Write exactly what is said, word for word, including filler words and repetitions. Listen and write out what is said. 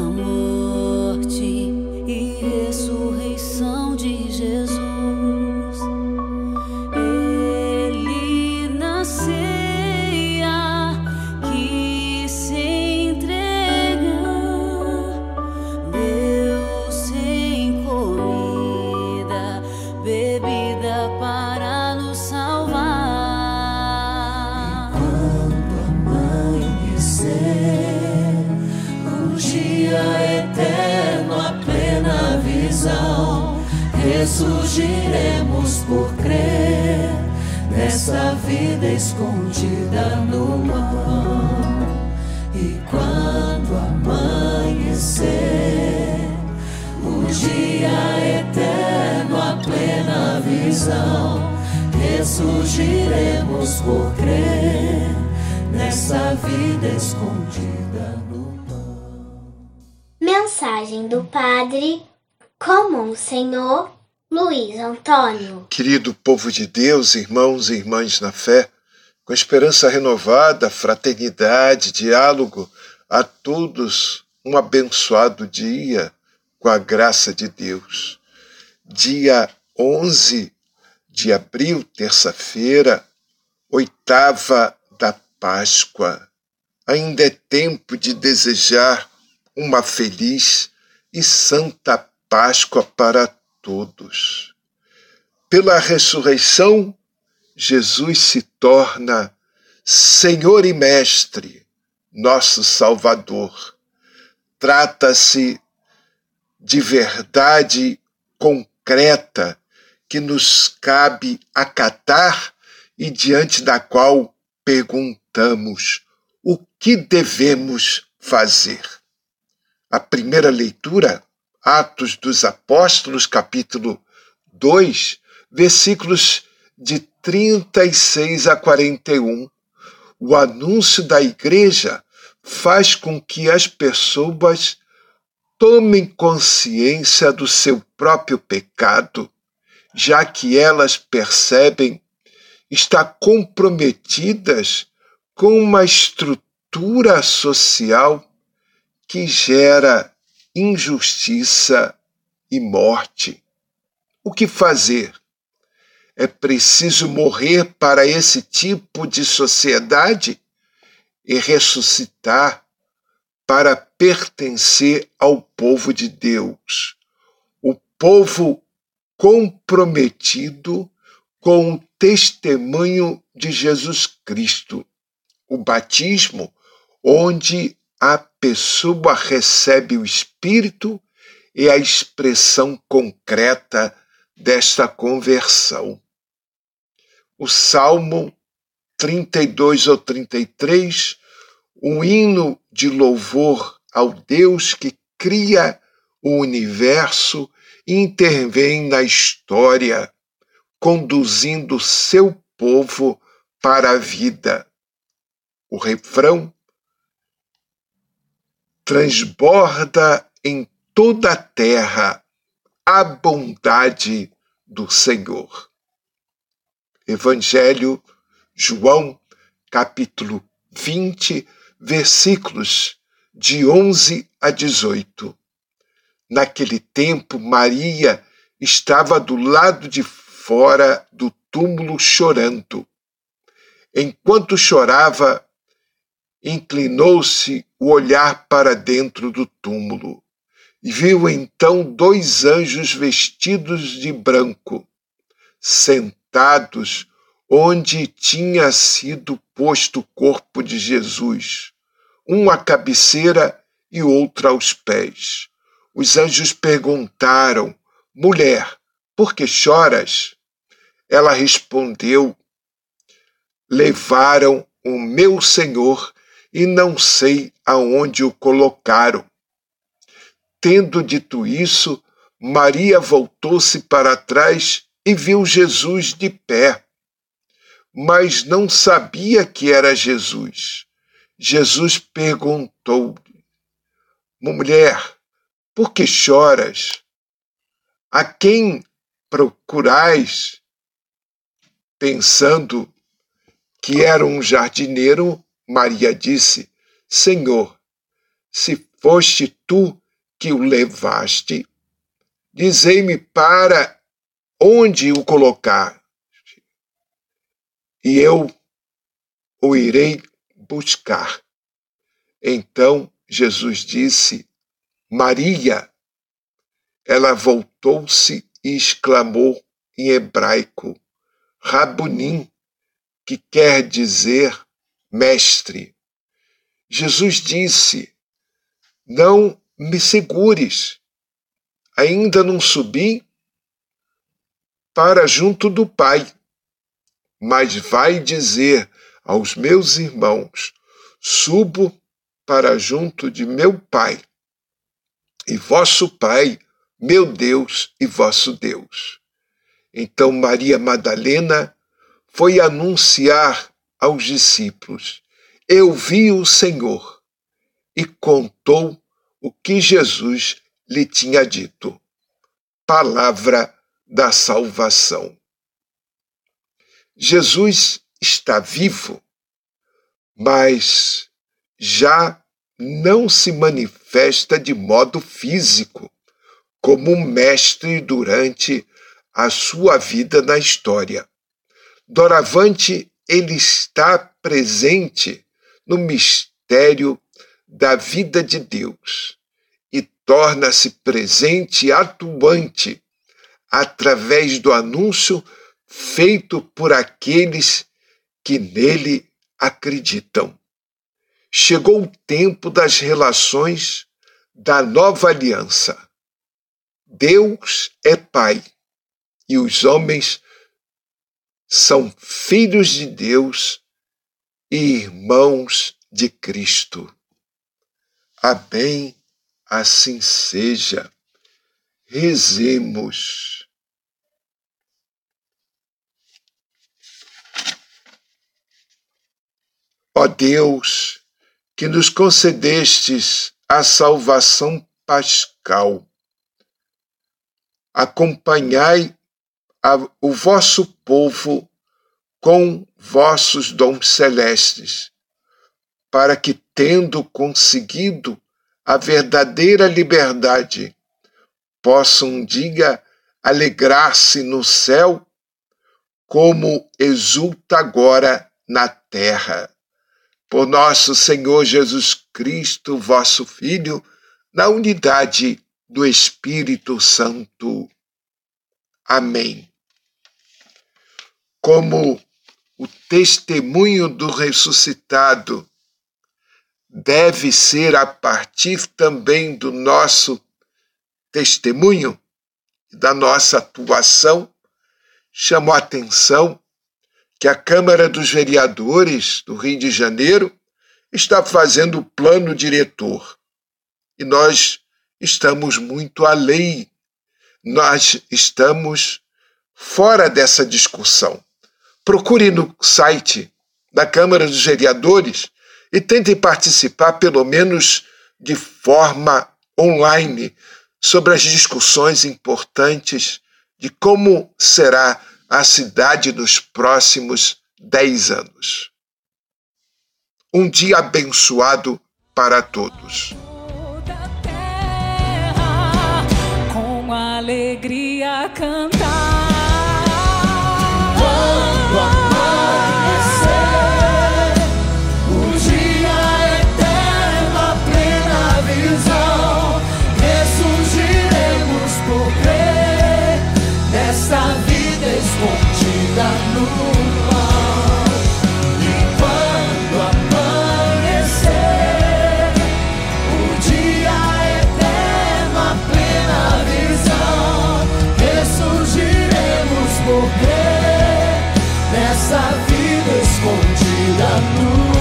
morte e ressurreição de Jesus. Ressurgiremos por crer nessa vida escondida no pão. E quando amanhecer, o dia eterno, a plena visão, ressurgiremos por crer nessa vida escondida no pão. Mensagem do Padre como o Senhor Luiz Antônio. Querido povo de Deus, irmãos e irmãs na fé, com esperança renovada, fraternidade, diálogo, a todos um abençoado dia com a graça de Deus. Dia onze de abril, terça-feira, oitava da Páscoa. Ainda é tempo de desejar uma feliz e santa Páscoa para todos. todos. Pela ressurreição, Jesus se torna Senhor e Mestre, nosso Salvador. Trata-se de verdade concreta que nos cabe acatar e diante da qual perguntamos o que devemos fazer. A primeira leitura, Atos dos Apóstolos, capítulo dois, versículos de trinta e seis a quarenta e um. O anúncio da igreja faz com que as pessoas tomem consciência do seu próprio pecado, já que elas percebem estar comprometidas com uma estrutura social que gera injustiça e morte. O que fazer? É preciso morrer para esse tipo de sociedade e ressuscitar para pertencer ao povo de Deus, o povo comprometido com o testemunho de Jesus Cristo, o batismo, onde a pessoa recebe o Espírito e a expressão concreta desta conversão. O Salmo trinta e dois ou trinta e três, um hino de louvor ao Deus que cria o universo e intervém na história, conduzindo seu povo para a vida. O refrão transborda em toda a terra a bondade do Senhor. Evangelho, João, capítulo vinte, versículos de onze a dezoito. Naquele tempo, Maria estava do lado de fora do túmulo chorando. Enquanto chorava, inclinou-se o olhar para dentro do túmulo e viu então dois anjos vestidos de branco, sentados onde tinha sido posto o corpo de Jesus, um à cabeceira e outro aos pés. Os anjos perguntaram: mulher, por que choras? Ela respondeu: levaram o meu Senhor e não sei aonde o colocaram. Tendo dito isso, Maria voltou-se para trás e viu Jesus de pé, mas não sabia que era Jesus. Jesus perguntou-lhe: mulher, por que choras? A quem procurais? Pensando que era um jardineiro, Maria disse: Senhor, se foste tu que o levaste? Dizei-me para onde o colocar, e eu o irei buscar. Então Jesus disse: Maria. Ela voltou-se e exclamou em hebraico: Raboni, que quer dizer mestre. Jesus disse: não me segures, ainda não subi para junto do Pai, mas vai dizer aos meus irmãos: subo para junto de meu Pai e vosso Pai, meu Deus e vosso Deus. Então Maria Madalena foi anunciar aos discípulos: eu vi o Senhor, e contou o que Jesus lhe tinha dito. Palavra da salvação. Jesus está vivo, mas já não se manifesta de modo físico como um mestre durante a sua vida na história. Doravante, ele está presente no mistério da vida de Deus e torna-se presente e atuante através do anúncio feito por aqueles que nele acreditam. Chegou o tempo das relações da nova aliança. Deus é Pai e os homens são filhos de Deus e irmãos de Cristo. Amém, assim seja. Rezemos. Ó Deus, que nos concedestes a salvação pascal, acompanhai a, o vosso povo com vossos dons celestes, para que, tendo conseguido a verdadeira liberdade, possam um dia alegrar-se no céu, como exulta agora na terra. Por nosso Senhor Jesus Cristo, vosso Filho, na unidade do Espírito Santo. Amém. Como o testemunho do ressuscitado deve ser a partir também do nosso testemunho, da nossa atuação, chamou a atenção que a Câmara dos Vereadores do Rio de Janeiro está fazendo o plano diretor. E nós estamos muito além, nós estamos fora dessa discussão. Procure no site da Câmara dos Vereadores e tentem participar, pelo menos de forma online, sobre as discussões importantes de como será a cidade nos próximos dez anos. Um dia abençoado para todos. Alegria cantar quando amanhecer, o dia eterno, a plena visão, ressurgiremos por crer nesta vida escondida no mal. E quando amanhecer, o dia eterno, a plena visão, surgiremos por crer nessa vida escondida no